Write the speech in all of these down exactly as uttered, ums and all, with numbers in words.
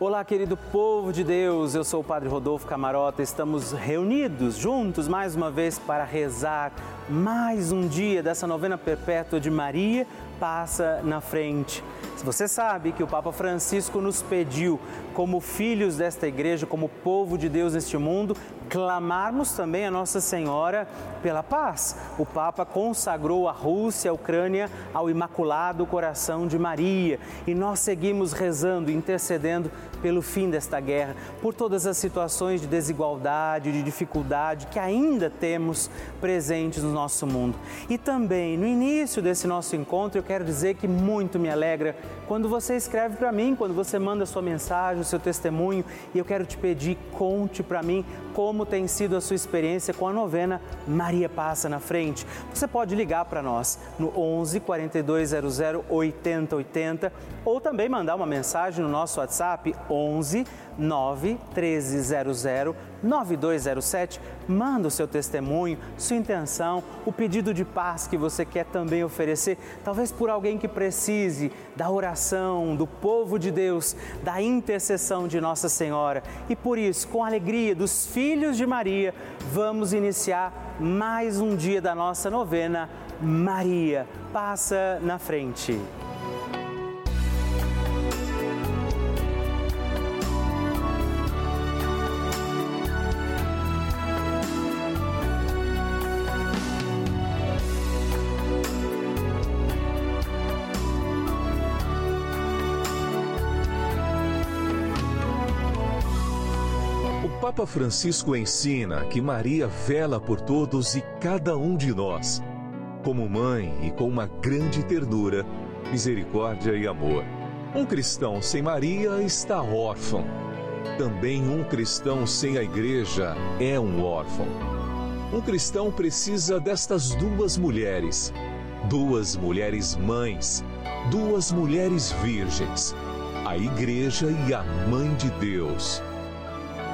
Olá, querido povo de Deus, eu sou o Padre Rodolfo Camarota, estamos reunidos juntos mais uma vez para rezar mais um dia dessa novena perpétua de Maria Passa na Frente. Você sabe que o Papa Francisco nos pediu, como filhos desta igreja, como povo de Deus neste mundo, clamarmos também a Nossa Senhora pela paz. O Papa consagrou a Rússia, a Ucrânia, ao Imaculado Coração de Maria. E nós seguimos rezando, intercedendo pelo fim desta guerra, por todas as situações de desigualdade, de dificuldade que ainda temos presentes no nosso mundo. E também, no início desse nosso encontro, eu quero dizer que muito me alegra quando você escreve para mim, quando você manda sua mensagem, o seu testemunho, e eu quero te pedir, conte para mim como Como tem sido a sua experiência com a novena Maria Passa na Frente. Você pode ligar para nós no onze, quarenta e dois zero zero, oitenta e oitenta ou também mandar uma mensagem no nosso WhatsApp onze, nove, treze zero zero, nove dois zero sete. Manda o seu testemunho, sua intenção, o pedido de paz que você quer também oferecer, talvez por alguém que precise da oração do povo de Deus, da intercessão de Nossa Senhora. E por isso, com a alegria dos filhos de Maria, vamos iniciar mais um dia da nossa novena Maria Passa na Frente. Papa Francisco ensina que Maria vela por todos e cada um de nós, como mãe e com uma grande ternura, misericórdia e amor. Um cristão sem Maria está órfão. Também um cristão sem a Igreja é um órfão. Um cristão precisa destas duas mulheres, duas mulheres mães, duas mulheres virgens, a Igreja e a Mãe de Deus.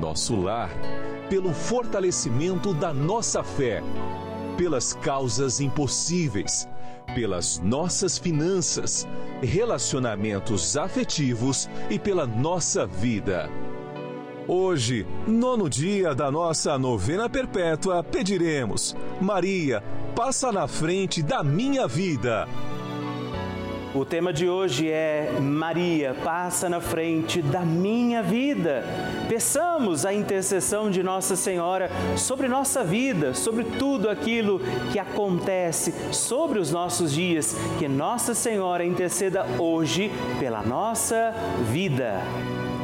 nosso lar, pelo fortalecimento da nossa fé, pelas causas impossíveis, pelas nossas finanças, relacionamentos afetivos e pela nossa vida. Hoje, nono dia da nossa novena perpétua, pediremos: Maria, passa na frente da minha vida. O tema de hoje é Maria Passa na Frente da Minha Vida. Peçamos a intercessão de Nossa Senhora sobre nossa vida, sobre tudo aquilo que acontece, sobre os nossos dias. Que Nossa Senhora interceda hoje pela nossa vida.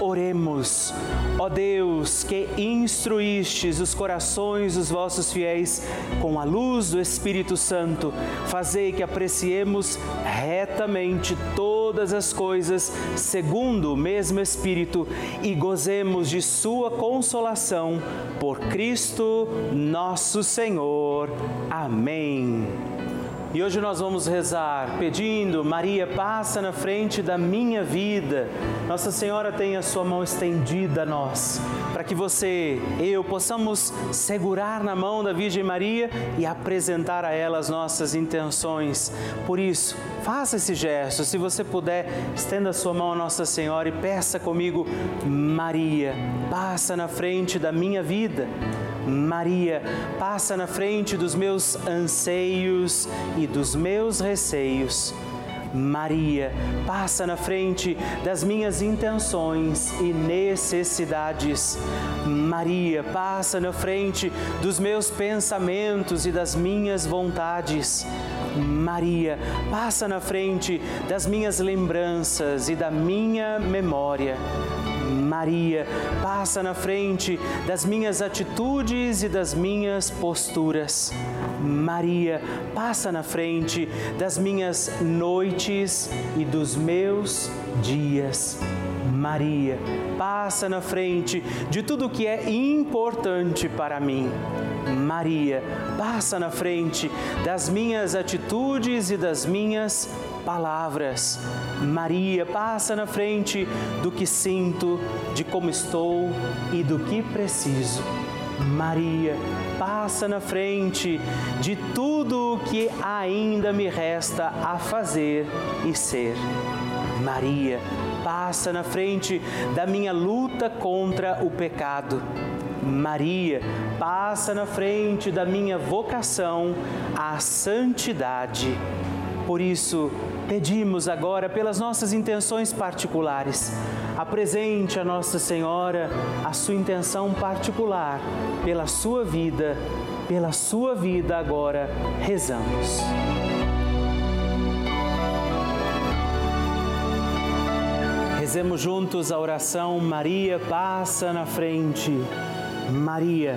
Oremos. Ó Deus, que instruístes os corações dos vossos fiéis com a luz do Espírito Santo, fazei que apreciemos retamente todas as coisas segundo o mesmo Espírito e gozemos de sua consolação por Cristo nosso Senhor. Amém. E hoje nós vamos rezar pedindo: Maria, passa na frente da minha vida. Nossa Senhora tem a sua mão estendida a nós, para que você, eu, possamos segurar na mão da Virgem Maria e apresentar a ela as nossas intenções. Por isso, faça esse gesto. Se você puder, estenda a sua mão a Nossa Senhora e peça comigo: Maria, passa na frente da minha vida. Maria, passa na frente dos meus anseios e dos meus receios. Maria, passa na frente das minhas intenções e necessidades. Maria, passa na frente dos meus pensamentos e das minhas vontades. Maria, passa na frente das minhas lembranças e da minha memória. Maria, passa na frente das minhas atitudes e das minhas posturas. Maria, passa na frente das minhas noites e dos meus dias. Maria, passa na frente de tudo que é importante para mim. Maria, passa na frente das minhas atitudes e das minhas palavras. Maria, passa na frente do que sinto, de como estou e do que preciso. Maria, passa na frente de tudo o que ainda me resta a fazer e ser. Maria, passa na frente da minha luta contra o pecado. Maria, passa na frente da minha vocação à santidade. Por isso, pedimos agora pelas nossas intenções particulares. Apresente a Nossa Senhora a sua intenção particular pela sua vida, pela sua vida agora rezamos. Rezemos juntos a oração Maria passa na frente. Maria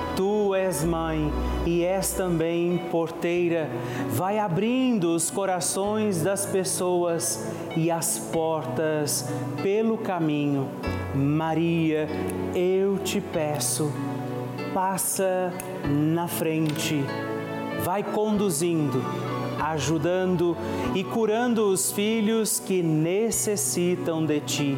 tu és mãe e és também porteira. Vai abrindo os corações das pessoas e as portas pelo caminho. Maria, eu te peço, passa na frente. Vai conduzindo, ajudando e curando os filhos que necessitam de ti.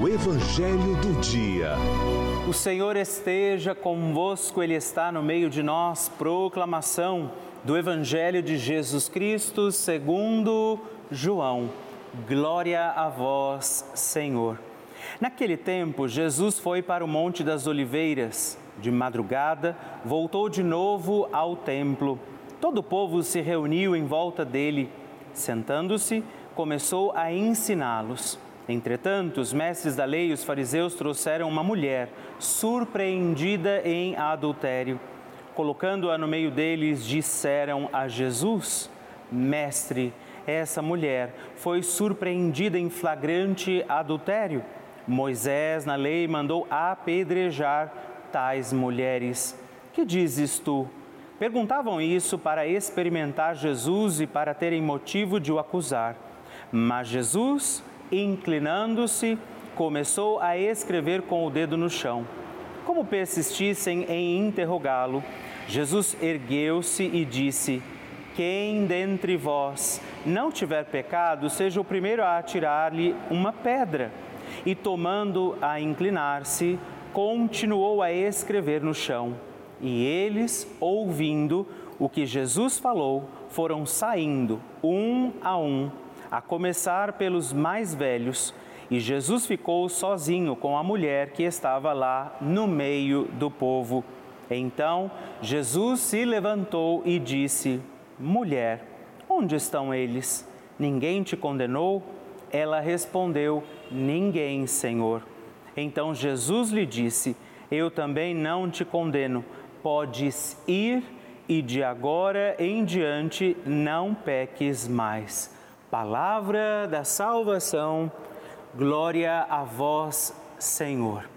O Evangelho do Dia. O Senhor esteja convosco, Ele está no meio de nós. Proclamação do Evangelho de Jesus Cristo segundo João. Glória a vós, Senhor. Naquele tempo, Jesus foi para o Monte das Oliveiras. De madrugada, voltou de novo ao templo. Todo o povo se reuniu em volta dele. Sentando-se, começou a ensiná-los. Entretanto, os mestres da lei e os fariseus trouxeram uma mulher surpreendida em adultério. Colocando-a no meio deles, disseram a Jesus: Mestre, essa mulher foi surpreendida em flagrante adultério. Moisés, na lei, mandou apedrejar tais mulheres. Que dizes tu? Perguntavam isso para experimentar Jesus e para terem motivo de o acusar. Mas Jesus, inclinando-se, começou a escrever com o dedo no chão. Como persistissem em interrogá-lo, Jesus ergueu-se e disse: Quem dentre vós não tiver pecado, seja o primeiro a atirar-lhe uma pedra. E tomando a inclinar-se, continuou a escrever no chão. E eles, ouvindo o que Jesus falou, foram saindo um a um, a começar pelos mais velhos, e Jesus ficou sozinho com a mulher que estava lá no meio do povo. Então Jesus se levantou e disse: Mulher, onde estão eles? Ninguém te condenou? Ela respondeu: Ninguém, Senhor. Então Jesus lhe disse: Eu também não te condeno. Podes ir e de agora em diante não peques mais. Palavra da salvação. Glória a vós, Senhor.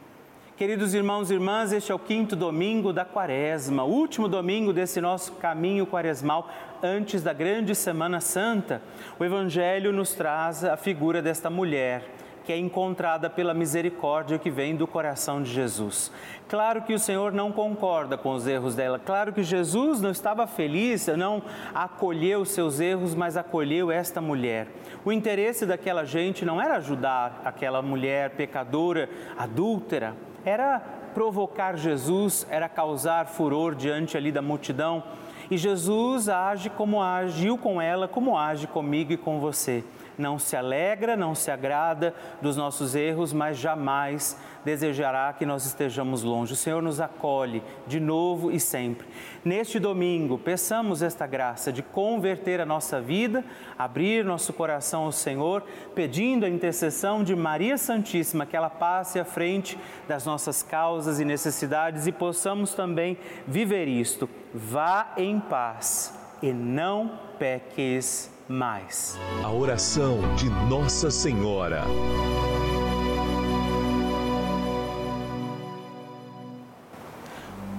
Queridos irmãos e irmãs, este é o quinto domingo da quaresma, o último domingo desse nosso caminho quaresmal antes da grande Semana Santa. O Evangelho nos traz a figura desta mulher, que é encontrada pela misericórdia que vem do coração de Jesus. Claro que o Senhor não concorda com os erros dela, claro que Jesus não estava feliz, não acolheu seus erros, mas acolheu esta mulher. O interesse daquela gente não era ajudar aquela mulher pecadora, adúltera, era provocar Jesus, era causar furor diante ali da multidão. E Jesus age como agiu com ela, como age comigo e com você. Não se alegra, não se agrada dos nossos erros, mas jamais desejará que nós estejamos longe. O Senhor nos acolhe de novo e sempre. Neste domingo, peçamos esta graça de converter a nossa vida, abrir nosso coração ao Senhor, pedindo a intercessão de Maria Santíssima, que ela passe à frente das nossas causas e necessidades e possamos também viver isto. Vá em paz e não peques mais. A oração de Nossa Senhora.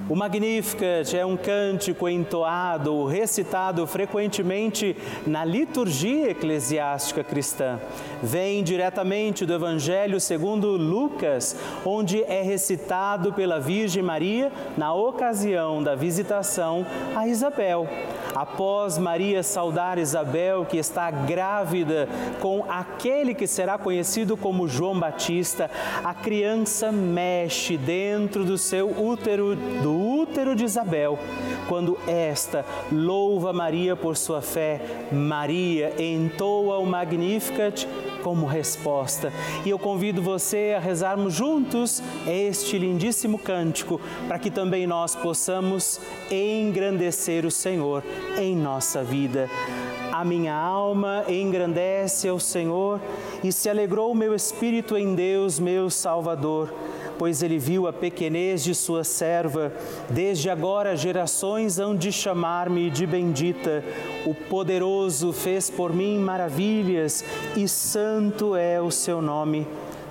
O Magnificat é um cântico entoado, recitado frequentemente na liturgia eclesiástica cristã. Vem diretamente do Evangelho segundo Lucas, onde é recitado pela Virgem Maria na ocasião da visitação a Isabel. Após Maria saudar Isabel, que está grávida com aquele que será conhecido como João Batista, a criança mexe dentro do seu útero, do útero de Isabel. Quando esta louva Maria por sua fé, Maria entoa o Magnificat como resposta. E eu convido você a rezarmos juntos este lindíssimo cântico, para que também nós possamos engrandecer o Senhor em nossa vida. A minha alma engrandece ao Senhor e se alegrou o meu espírito em Deus, meu Salvador, pois ele viu a pequenez de sua serva. Desde agora gerações hão de chamar-me de bendita. O poderoso fez por mim maravilhas e santo é o seu nome.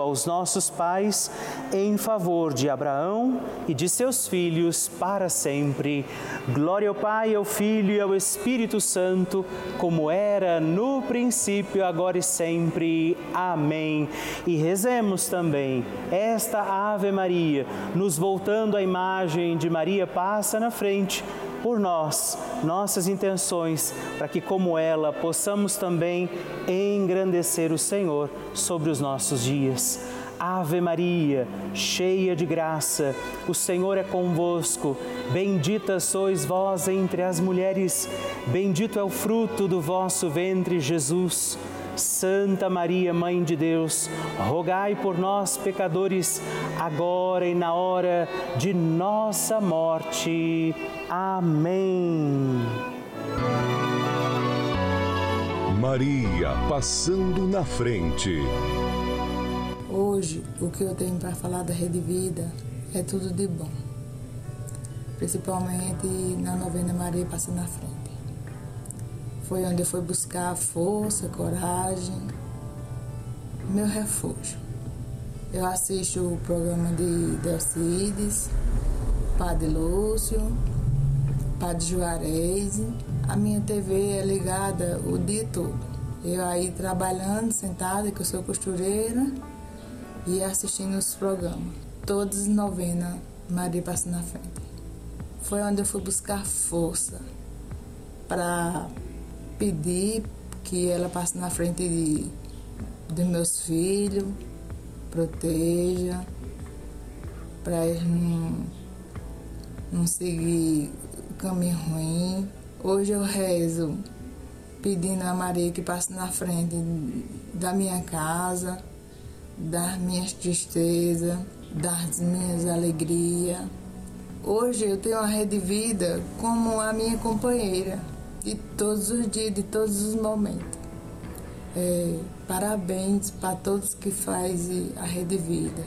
aos nossos pais, em favor de Abraão e de seus filhos para sempre. Glória ao Pai, ao Filho e ao Espírito Santo, como era no princípio, agora e sempre. Amém. E rezemos também esta Ave Maria, nos voltando à imagem de Maria Passa na Frente, por nós, nossas intenções, para que como ela possamos também engrandecer o Senhor sobre os nossos dias. Ave Maria, cheia de graça, o Senhor é convosco. Bendita sois vós entre as mulheres, bendito é o fruto do vosso ventre, Jesus. Santa Maria, Mãe de Deus, rogai por nós, pecadores, agora e na hora de nossa morte. Amém. Maria passando na frente. Hoje, o que eu tenho para falar da Rede Vida é tudo de bom, principalmente na novena Maria passando na frente. Foi onde eu fui buscar a força, a coragem, meu refúgio. Eu assisto o programa de doutor Cides, Padre Lúcio, Padre Juarez. A minha T V é ligada o dia todo. Eu aí trabalhando, sentada, que eu sou costureira, e assistindo os programas. Todos novena Maria Passa na Frente. foi onde eu fui buscar força para pedir que ela passe na frente de, dos meus filhos, proteja, para eles não, não seguir o caminho ruim. Hoje eu rezo pedindo a Maria que passe na frente da minha casa, das minhas tristezas, das minhas alegrias. Hoje eu tenho a Rede Vida como a minha companheira de todos os dias, de todos os momentos. É, parabéns para todos que fazem a Rede Vida.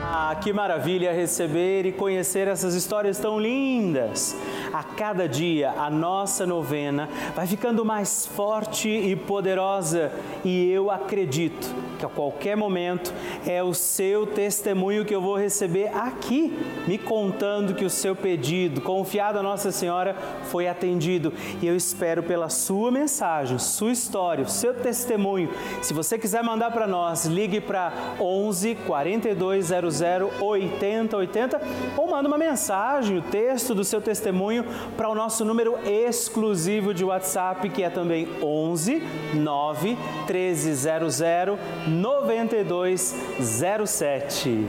Ah, que maravilha receber e conhecer essas histórias tão lindas. A cada dia, a nossa novena vai ficando mais forte e poderosa. E eu acredito que a qualquer momento é o seu testemunho que eu vou receber aqui, me contando que o seu pedido, confiado a Nossa Senhora, foi atendido. E eu espero pela sua mensagem, sua história, o seu testemunho. Se você quiser mandar para nós, ligue para onze, quarenta e dois, zero zero, oitenta, oitenta ou manda uma mensagem, o texto do seu testemunho para o nosso número exclusivo de WhatsApp, que é também onze, nove, treze zero zero, noventa e dois zero sete.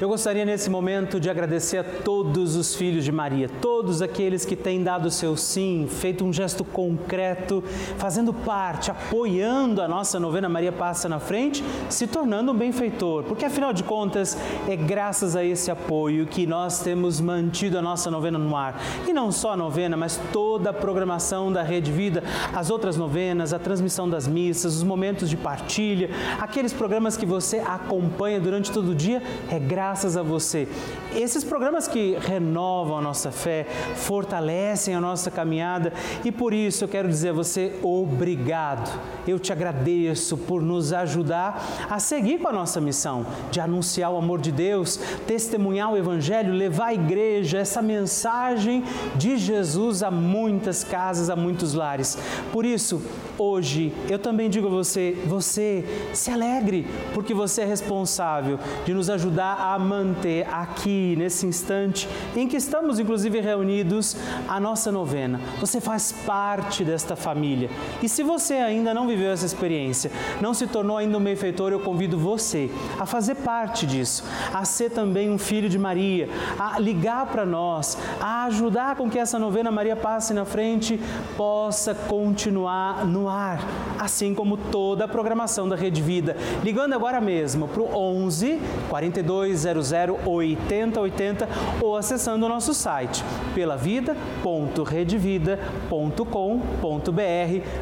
Eu gostaria nesse momento de agradecer a todos os filhos de Maria, todos aqueles que têm dado o seu sim, feito um gesto concreto, fazendo parte, apoiando a nossa novena Maria Passa na Frente, se tornando um benfeitor. Porque afinal de contas, é graças a esse apoio que nós temos mantido a nossa novena no ar. E não só a novena, mas toda a programação da Rede Vida, as outras novenas, a transmissão das missas, os momentos de partilha, aqueles programas que você acompanha durante todo o dia, é graças Graças a você. Esses programas que renovam a nossa fé, fortalecem a nossa caminhada e por isso eu quero dizer a você obrigado. Eu te agradeço por nos ajudar a seguir com a nossa missão de anunciar o amor de Deus, testemunhar o Evangelho, levar a igreja, essa mensagem de Jesus a muitas casas, a muitos lares. Por isso, hoje, eu também digo a você, você se alegre, porque você é responsável de nos ajudar a manter aqui, nesse instante, em que estamos, inclusive, reunidos, a nossa novena. Você faz parte desta família. E se você ainda não viveu essa experiência, não se tornou ainda um benfeitor, eu convido você a fazer parte disso, a ser também um filho de Maria, a ligar para nós, a ajudar com que essa novena Maria Passe na Frente possa continuar no ar, assim como toda a programação da Rede Vida. Ligando agora mesmo para o onze, quarenta e dois, zero zero, oitenta, oitenta ou acessando o nosso site pela vida ponto rede vida ponto com ponto br.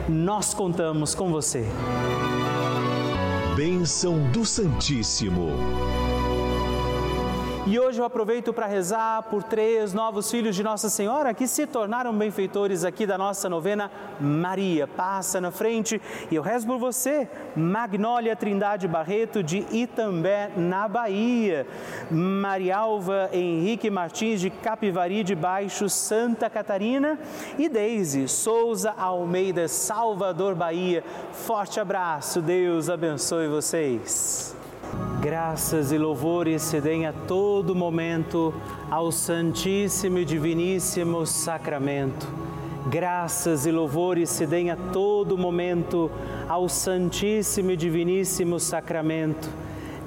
Nós contamos com você. Bênção do Santíssimo. E hoje eu aproveito para rezar por três novos filhos de Nossa Senhora que se tornaram benfeitores aqui da nossa novena Maria Passa na Frente. E eu rezo por você, Magnólia Trindade Barreto de Itambé, na Bahia. Marialva Henrique Martins de Capivari de Baixo, Santa Catarina. E Deise Souza Almeida, Salvador, Bahia. Forte abraço, Deus abençoe vocês. Graças e louvores se deem a todo momento ao Santíssimo e Diviníssimo Sacramento. Graças e louvores se deem a todo momento ao Santíssimo e Diviníssimo Sacramento.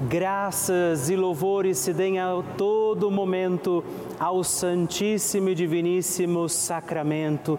Graças e louvores se deem a todo momento ao Santíssimo e Diviníssimo Sacramento.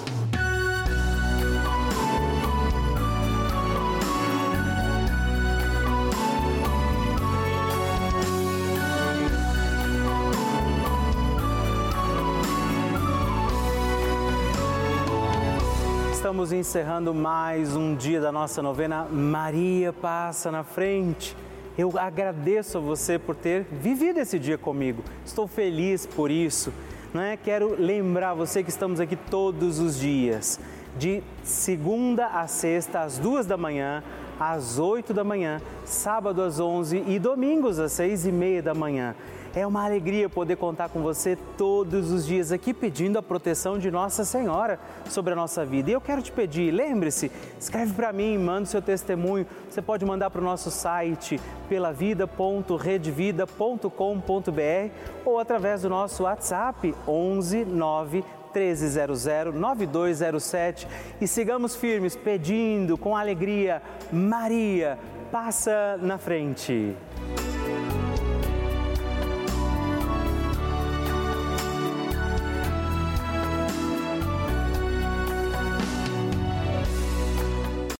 Estamos encerrando mais um dia da nossa novena Maria Passa na Frente. Eu agradeço a você por ter vivido esse dia comigo. Estou feliz por isso. Não é? Quero lembrar você que estamos aqui todos os dias, de segunda a sexta, às duas da manhã, às oito da manhã, sábado às onze e domingos às seis e meia da manhã. É uma alegria poder contar com você todos os dias aqui pedindo a proteção de Nossa Senhora sobre a nossa vida. E eu quero te pedir, lembre-se, escreve para mim, manda o seu testemunho. Você pode mandar para o nosso site pela vida ponto rede vida ponto com ponto b r ou através do nosso WhatsApp onze nove um três zero zero nove dois zero sete. E sigamos firmes pedindo com alegria, Maria, passa na frente.